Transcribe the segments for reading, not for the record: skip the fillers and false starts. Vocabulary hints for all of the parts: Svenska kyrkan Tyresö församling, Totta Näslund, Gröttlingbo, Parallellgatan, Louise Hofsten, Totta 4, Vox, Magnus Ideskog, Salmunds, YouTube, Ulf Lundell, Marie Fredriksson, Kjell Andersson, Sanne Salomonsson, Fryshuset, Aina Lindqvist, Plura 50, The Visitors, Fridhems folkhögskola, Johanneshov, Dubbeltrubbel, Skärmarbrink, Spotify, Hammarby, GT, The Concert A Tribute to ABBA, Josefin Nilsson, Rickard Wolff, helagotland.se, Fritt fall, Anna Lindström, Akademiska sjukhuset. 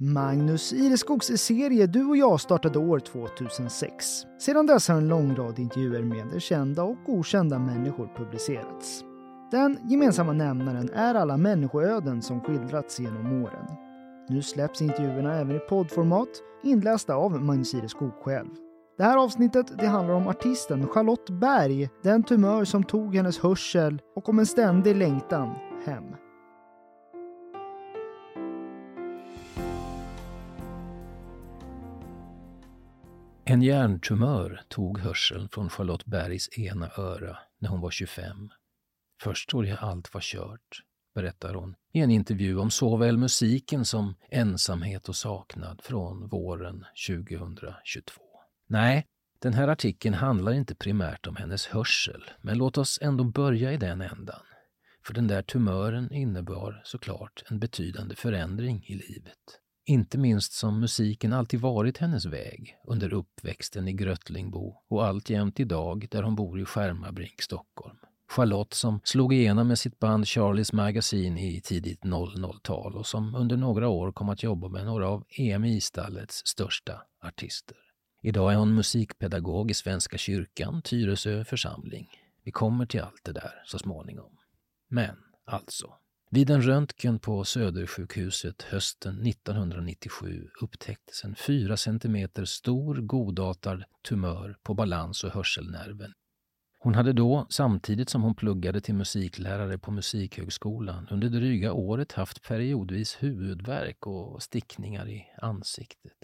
Magnus Ideskogs serie Du och jag startade år 2006. Sedan dess har en lång rad intervjuer med kända och okända människor publicerats. Den gemensamma nämnaren är alla människoöden som skildrats genom åren. Nu släpps intervjuerna även i poddformat, inlästa av Magnus Ideskog själv. Det här avsnittet det handlar om artisten Charlotte Berg, den tumör som tog hennes hörsel och om en ständig längtan hem. En hjärntumör tog hörseln från Charlotte Bergs ena öra när hon var 25. Först trodde jag allt var kört, berättar hon i en intervju om såväl musiken som ensamhet och saknad från våren 2022. Nej, den här artikeln handlar inte primärt om hennes hörsel, men låt oss ändå börja i den ändan. För den där tumören innebar såklart en betydande förändring i livet. Inte minst som musiken alltid varit hennes väg under uppväxten i Gröttlingbo och alltjämt idag där hon bor i Skärmarbrink, Stockholm. Charlotte som slog igenom med sitt band Charlies Magazine i tidigt 00-tal och som under några år kom att jobba med några av EMI-stallets största artister. Idag är hon musikpedagog i Svenska kyrkan Tyresö församling. Vi kommer till allt det där så småningom. Men alltså, vid en röntgen på Södersjukhuset hösten 1997 upptäcktes en 4 cm stor godartad tumör på balans- och hörselnerven. Hon hade då, samtidigt som hon pluggade till musiklärare på Musikhögskolan, under dryga året haft periodvis huvudvärk och stickningar i ansiktet.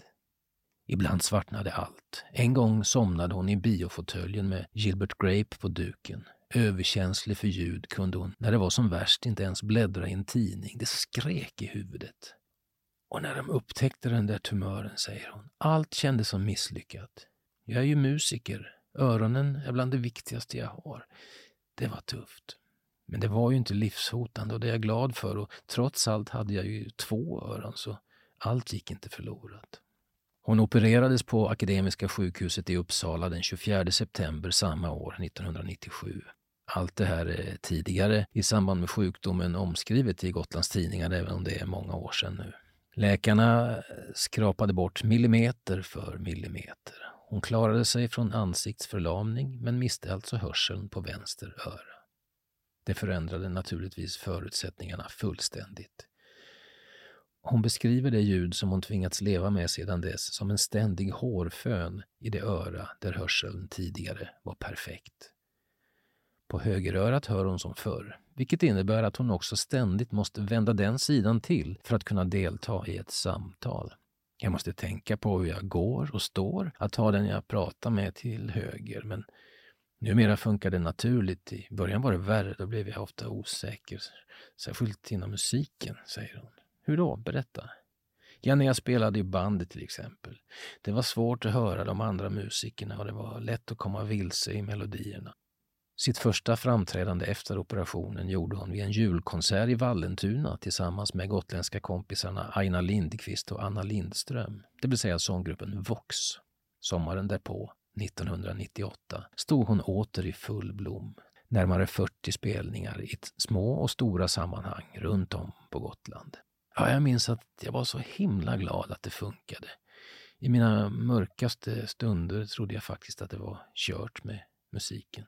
Ibland svartnade allt. En gång somnade hon i biofåtöljen med Gilbert Grape på duken. Överkänslig för ljud kunde hon, när det var som värst, inte ens bläddra i en tidning. Det skrek i huvudet. Och när de upptäckte den där tumören, säger hon, allt kändes som misslyckat. Jag är ju musiker. Öronen är bland det viktigaste jag har. Det var tufft. Men det var ju inte livshotande och det är jag glad för. Och trots allt hade jag ju 2 öron så allt gick inte förlorat. Hon opererades på Akademiska sjukhuset i Uppsala den 24 september samma år, 1997. Allt det här är tidigare i samband med sjukdomen omskrivet i Gotlands tidningar, även om det är många år sedan nu. Läkarna skrapade bort millimeter för millimeter. Hon klarade sig från ansiktsförlamning men miste alltså hörseln på vänster öra. Det förändrade naturligtvis förutsättningarna fullständigt. Hon beskriver det ljud som hon tvingats leva med sedan dess som en ständig hårfön i det öra där hörseln tidigare var perfekt. På högerörat hör hon som förr, vilket innebär att hon också ständigt måste vända den sidan till för att kunna delta i ett samtal. Jag måste tänka på hur jag går och står, att ta den jag pratar med till höger, men numera funkar det naturligt. I början var det värre, då blev jag ofta osäker, särskilt inom musiken, säger hon. Hur då? Berätta. Ja, när jag spelade i bandet till exempel. Det var svårt att höra de andra musikerna och det var lätt att komma vilse i melodierna. Sitt första framträdande efter operationen gjorde hon vid en julkonsert i Vallentuna tillsammans med gotländska kompisarna Aina Lindqvist och Anna Lindström, det vill säga sånggruppen Vox. Sommaren därpå, 1998, stod hon åter i full blom. Närmare 40 spelningar i små och stora sammanhang runt om på Gotland. Ja, jag minns att jag var så himla glad att det funkade. I mina mörkaste stunder trodde jag faktiskt att det var kört med musiken.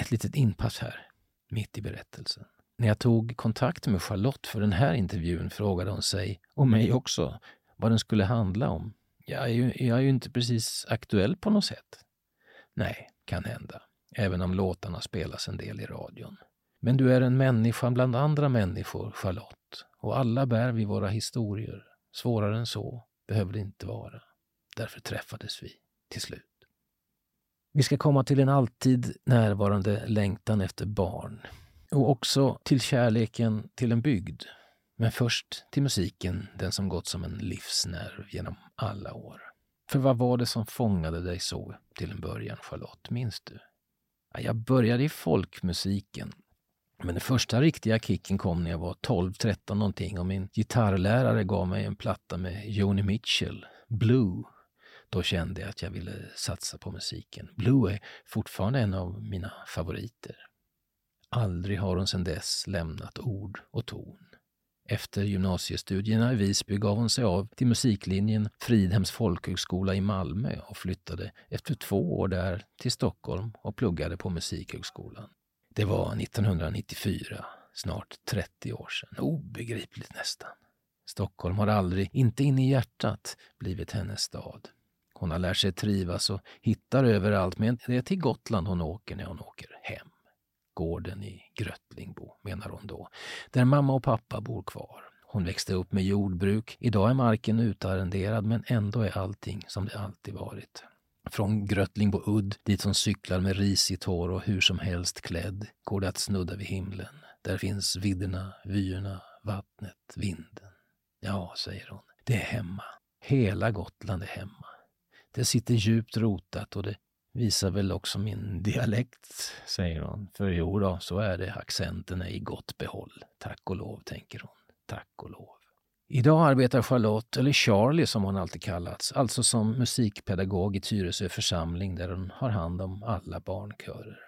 Ett litet inpass här, mitt i berättelsen. När jag tog kontakt med Charlotte för den här intervjun frågade hon sig, och mig också, vad den skulle handla om. Jag är ju inte precis aktuell på något sätt. Nej, kan hända. Även om låtarna spelas en del i radion. Men du är en människa bland andra människor, Charlotte. Och alla bär vi våra historier. Svårare än så behöver det inte vara. Därför träffades vi till slut. Vi ska komma till en alltid närvarande längtan efter barn. Och också till kärleken till en bygd. Men först till musiken, den som gått som en livsnerv genom alla år. För vad var det som fångade dig så till en början, Charlotte, minns du? Ja, jag började i folkmusiken. Men den första riktiga kicken kom när jag var 12-13 någonting och min gitarrlärare gav mig en platta med Joni Mitchell, Blue. Då kände jag att jag ville satsa på musiken. Blue är fortfarande en av mina favoriter. Aldrig har hon sedan dess lämnat ord och ton. Efter gymnasiestudierna i Visby gav hon sig av till musiklinjen Fridhems folkhögskola i Malmö och flyttade efter 2 år där till Stockholm och pluggade på musikhögskolan. Det var 1994, snart 30 år sedan. Obegripligt nästan. Stockholm har aldrig, inte in i hjärtat, blivit hennes stad. Hon har lärt sig trivas och hittar överallt, men det är till Gotland hon åker när hon åker hem. Gården i Gröttlingbo, menar hon då, där mamma och pappa bor kvar. Hon växte upp med jordbruk. Idag är marken utarrenderad, men ändå är allting som det alltid varit. Från Gröttlingbo Udd, dit hon cyklar med risigt hår och hur som helst klädd, går det att snudda vid himlen. Där finns vidderna, vyerna, vattnet, vinden. Ja, säger hon, det är hemma. Hela Gotland är hemma. Det sitter djupt rotat och det visar väl också min dialekt, säger hon. För jo då, så är det. Accenten är i gott behåll. Tack och lov, tänker hon. Tack och lov. Idag arbetar Charlotte, eller Charlie som hon alltid kallats, alltså som musikpedagog i Tyresö församling där hon har hand om alla barnkörer.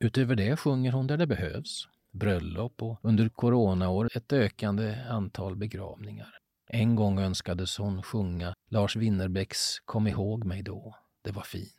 Utöver det sjunger hon där det behövs. Bröllop och under coronaår ett ökande antal begravningar. En gång önskades hon sjunga Lars Winnerbäcks Kom ihåg mig då. Det var fint.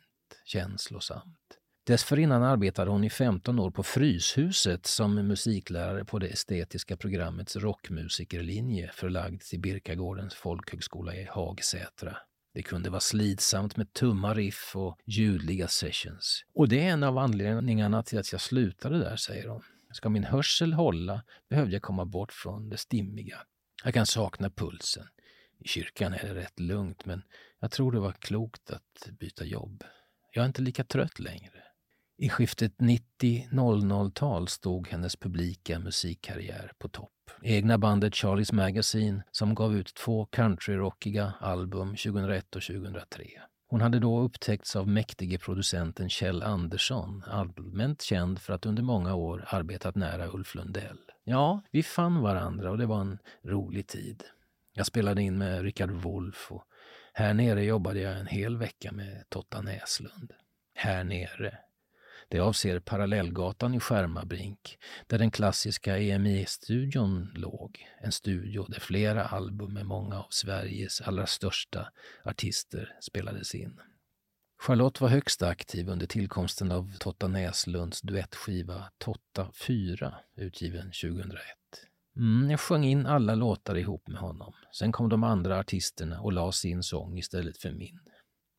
Känslosamt. Dessförinnan arbetade hon i 15 år på Fryshuset som musiklärare på det estetiska programmets rockmusikerlinje förlagd till Birkagårdens folkhögskola i Hagsätra. Det kunde vara slitsamt med tumma riff och ljudliga sessions. Och det är en av anledningarna till att jag slutade där, säger hon. Ska min hörsel hålla behövde jag komma bort från det stimmiga. Jag kan sakna pulsen. I kyrkan är det rätt lugnt, men jag tror det var klokt att byta jobb. Jag är inte lika trött längre. I skiftet 90-00-tal stod hennes publika musikkarriär på topp. Egna bandet Charlies Magazine som gav ut 2 countryrockiga album 2001 och 2003. Hon hade då upptäckts av mäktige producenten Kjell Andersson, allmänt känd för att under många år arbetat nära Ulf Lundell. Ja, vi fann varandra och det var en rolig tid. Jag spelade in med Rickard Wolff och här nere jobbade jag en hel vecka med Totta Näslund. Här nere. Det avser Parallellgatan i Skärmarbrink, där den klassiska EMI-studion låg. En studio där flera album med många av Sveriges allra största artister spelades in. Charlotte var högst aktiv under tillkomsten av Totta Näslunds duettskiva Totta 4, utgiven 2001. Jag sjöng in alla låtar ihop med honom. Sen kom de andra artisterna och la sin sång istället för min.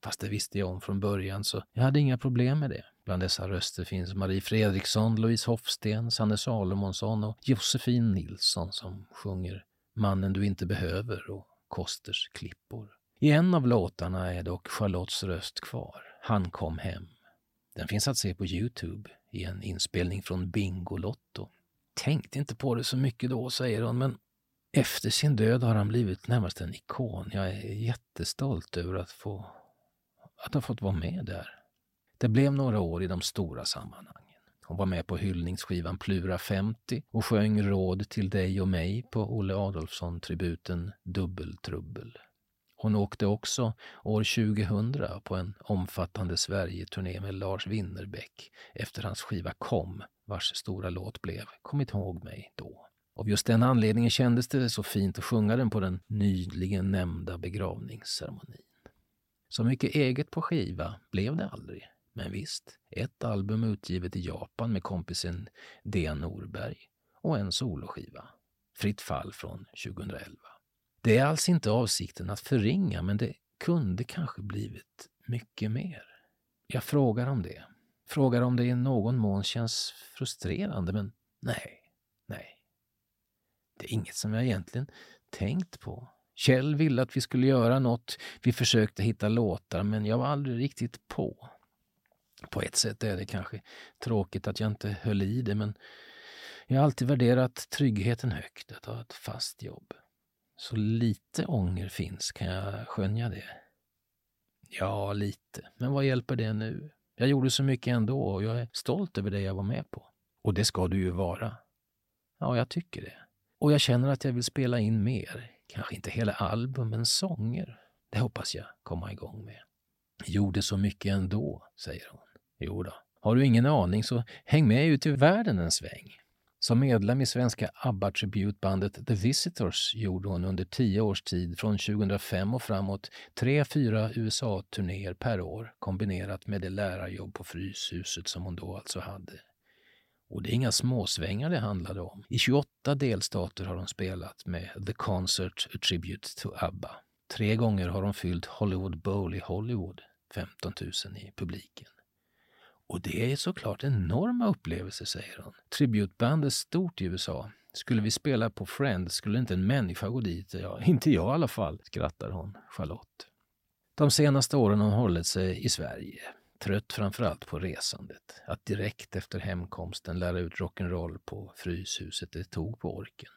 Fast det visste jag om från början så jag hade inga problem med det. Bland dessa röster finns Marie Fredriksson, Louise Hofsten, Sanne Salomonsson och Josefin Nilsson som sjunger Mannen du inte behöver och Kosters klippor. I en av låtarna är dock Charlottes röst kvar. Han kom hem. Den finns att se på YouTube i en inspelning från Bingo Lotto. Tänkte inte på det så mycket då, säger hon, men efter sin död har han blivit närmast en ikon. Jag är jättestolt över att ha fått vara med där. Det blev några år i de stora sammanhangen. Hon var med på hyllningsskivan Plura 50 och sjöng Råd till dig och mig på Olle Adolfsson-tributen Dubbeltrubbel. Hon åkte också år 2000 på en omfattande Sverige-turné med Lars Winnerbäck efter hans skiva Kom, vars stora låt blev Kom ihåg mig då. Av just den anledningen kändes det så fint att sjunga den på den nyligen nämnda begravningsceremonin. Så mycket eget på skiva blev det aldrig. Men visst, ett album utgivet i Japan med kompisen Dea Norberg och en soloskiva, Fritt fall från 2011. Det är alls inte avsikten att förringa, men det kunde kanske blivit mycket mer. Jag frågar om det. Frågar om det i någon mån känns frustrerande, men nej. Det är inget som jag egentligen tänkt på. Kjell ville att vi skulle göra något. Vi försökte hitta låtar, men jag var aldrig riktigt på. På ett sätt är det kanske tråkigt att jag inte höll i det, men jag har alltid värderat tryggheten högt, att ha ett fast jobb. Så lite ånger finns, kan jag skönja det? Ja, lite. Men vad hjälper det nu? Jag gjorde så mycket ändå och jag är stolt över det jag var med på. Och det ska du ju vara. Ja, jag tycker det. Och jag känner att jag vill spela in mer. Kanske inte hela album, men sånger. Det hoppas jag komma igång med. Gjorde så mycket ändå, säger hon. Jo då. Har du ingen aning så häng med ut i världen en sväng. Som medlem i svenska ABBA-tributbandet The Visitors gjorde hon under 10 års tid från 2005 och framåt 3-4 USA-turnéer per år kombinerat med det lärarjobb på Fryshuset som hon då alltså hade. Och det är inga småsvängar det handlade om. I 28 delstater har hon spelat med The Concert A Tribute to ABBA. 3 gånger har hon fyllt Hollywood Bowl i Hollywood, 15 000 i publiken. Och det är såklart enorma upplevelser, säger hon. Tributband är stort i USA. Skulle vi spela på Friends skulle inte en människa gå dit. Ja, inte jag i alla fall, skrattar hon, Charlotte. De senaste åren har hon hållit sig i Sverige. Trött framförallt på resandet. Att direkt efter hemkomsten lära ut rock'n'roll på Fryshuset, det tog på orken.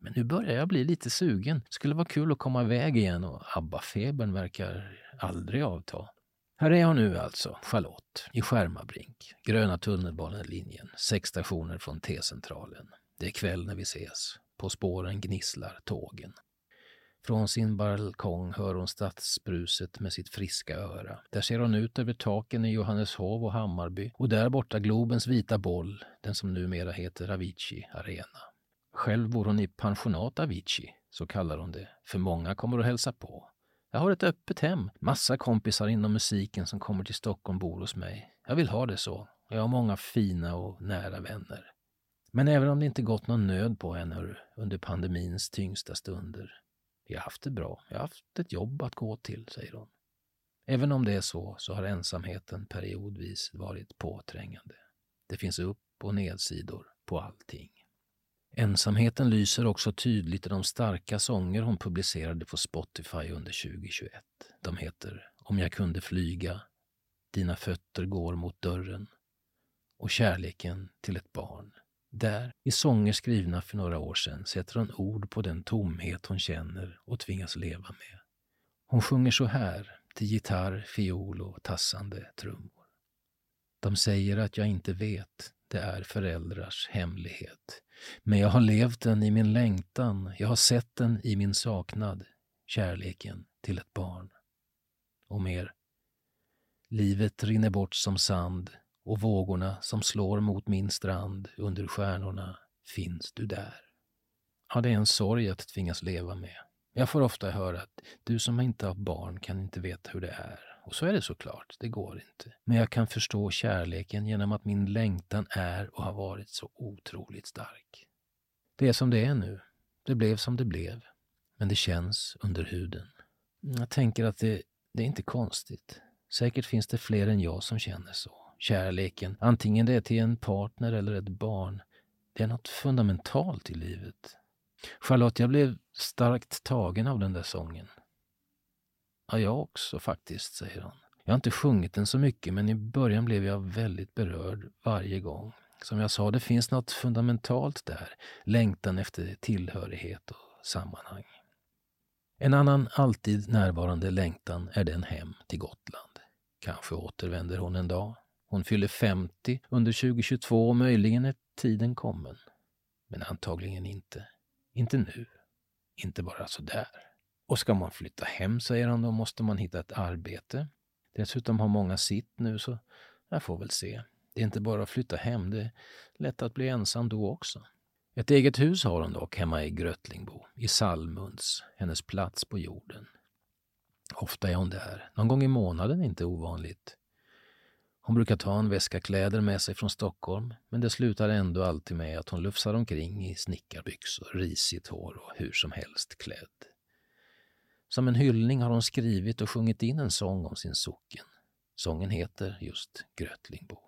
Men nu börjar jag bli lite sugen. Skulle vara kul att komma iväg igen och ABBA-febern verkar aldrig avta. Här är hon nu alltså, Charlotte, i Skärmarbrink, gröna tunnelbanelinjen, 6 stationer från T-centralen. Det är kväll när vi ses. På spåren gnisslar tågen. Från sin balkong hör hon stadsbruset med sitt friska öra. Där ser hon ut över taken i Johanneshov och Hammarby och där borta Globens vita boll, den som numera heter Avicii Arena. Själv bor hon i pensionat Avicii, så kallar hon det, för många kommer att hälsa på. Jag har ett öppet hem. Massa kompisar inom musiken som kommer till Stockholm bor hos mig. Jag vill ha det så. Jag har många fina och nära vänner. Men även om det inte gått någon nöd på henne under pandemins tyngsta stunder. Jag har haft det bra. Jag har haft ett jobb att gå till, säger hon. Även om det är så har ensamheten periodvis varit påträngande. Det finns upp- och nedsidor på allting. Ensamheten lyser också tydligt i de starka sånger hon publicerade på Spotify under 2021. De heter Om jag kunde flyga, Dina fötter går mot dörren och Kärleken till ett barn. Där, i sånger skrivna för några år sedan, sätter hon ord på den tomhet hon känner och tvingas leva med. Hon sjunger så här till gitarr, fiol och tassande trummor. De säger att jag inte vet. Det är föräldrars hemlighet. Men jag har levt den i min längtan. Jag har sett den i min saknad. Kärleken till ett barn. Och mer. Livet rinner bort som sand. Och vågorna som slår mot min strand. Under stjärnorna finns du där. Ja, det är en sorg att tvingas leva med. Jag får ofta höra att du som inte har barn kan inte veta hur det är. Och så är det såklart, det går inte. Men jag kan förstå kärleken genom att min längtan är och har varit så otroligt stark. Det är som det är nu. Det blev som det blev. Men det känns under huden. Jag tänker att det är inte konstigt. Säkert finns det fler än jag som känner så. Kärleken, antingen det är till en partner eller ett barn. Det är något fundamentalt i livet. Charlotte, jag blev starkt tagen av den där sången. Ja, jag också faktiskt, säger hon. Jag har inte sjungit den så mycket, men i början blev jag väldigt berörd varje gång. Som jag sa, det finns något fundamentalt där. Längtan efter tillhörighet och sammanhang. En annan alltid närvarande längtan är den hem till Gotland. Kanske återvänder hon en dag. Hon fyller 50 under 2022 och möjligen är tiden kommen. Men antagligen inte. Inte nu. Inte bara så där. Och ska man flytta hem, säger han, då måste man hitta ett arbete. Dessutom har många sitt nu, så jag får väl se. Det är inte bara att flytta hem, det är lätt att bli ensam då också. Ett eget hus har hon dock hemma i Gröttlingbo, i Salmunds, hennes plats på jorden. Ofta är hon där, någon gång i månaden, inte ovanligt. Hon brukar ta en väska kläder med sig från Stockholm, men det slutar ändå alltid med att hon lufsar omkring i snickarbyxor, risigt hår och hur som helst klädd. Som en hyllning har hon skrivit och sjungit in en sång om sin socken. Sången heter just Gröttlingbo.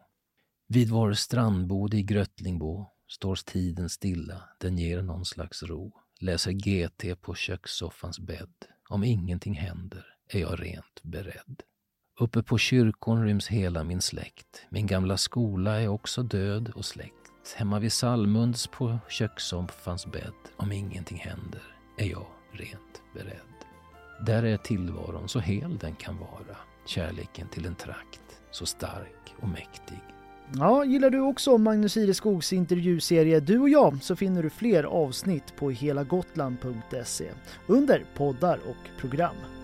Vid vår strandbod i Gröttlingbo står tiden stilla, den ger någon slags ro. Läser GT på kökssoffans bädd. Om ingenting händer är jag rent beredd. Uppe på kyrkon ryms hela min släkt. Min gamla skola är också död och släkt. Hemma vid Salmunds på kökssoffans bädd. Om ingenting händer är jag rent beredd. Där är tillvaron så hel den kan vara. Kärleken till en trakt så stark och mäktig. Ja, gillar du också Magnus Ideskogs intervjuserie Du och jag, så finner du fler avsnitt på helagotland.se under poddar och program.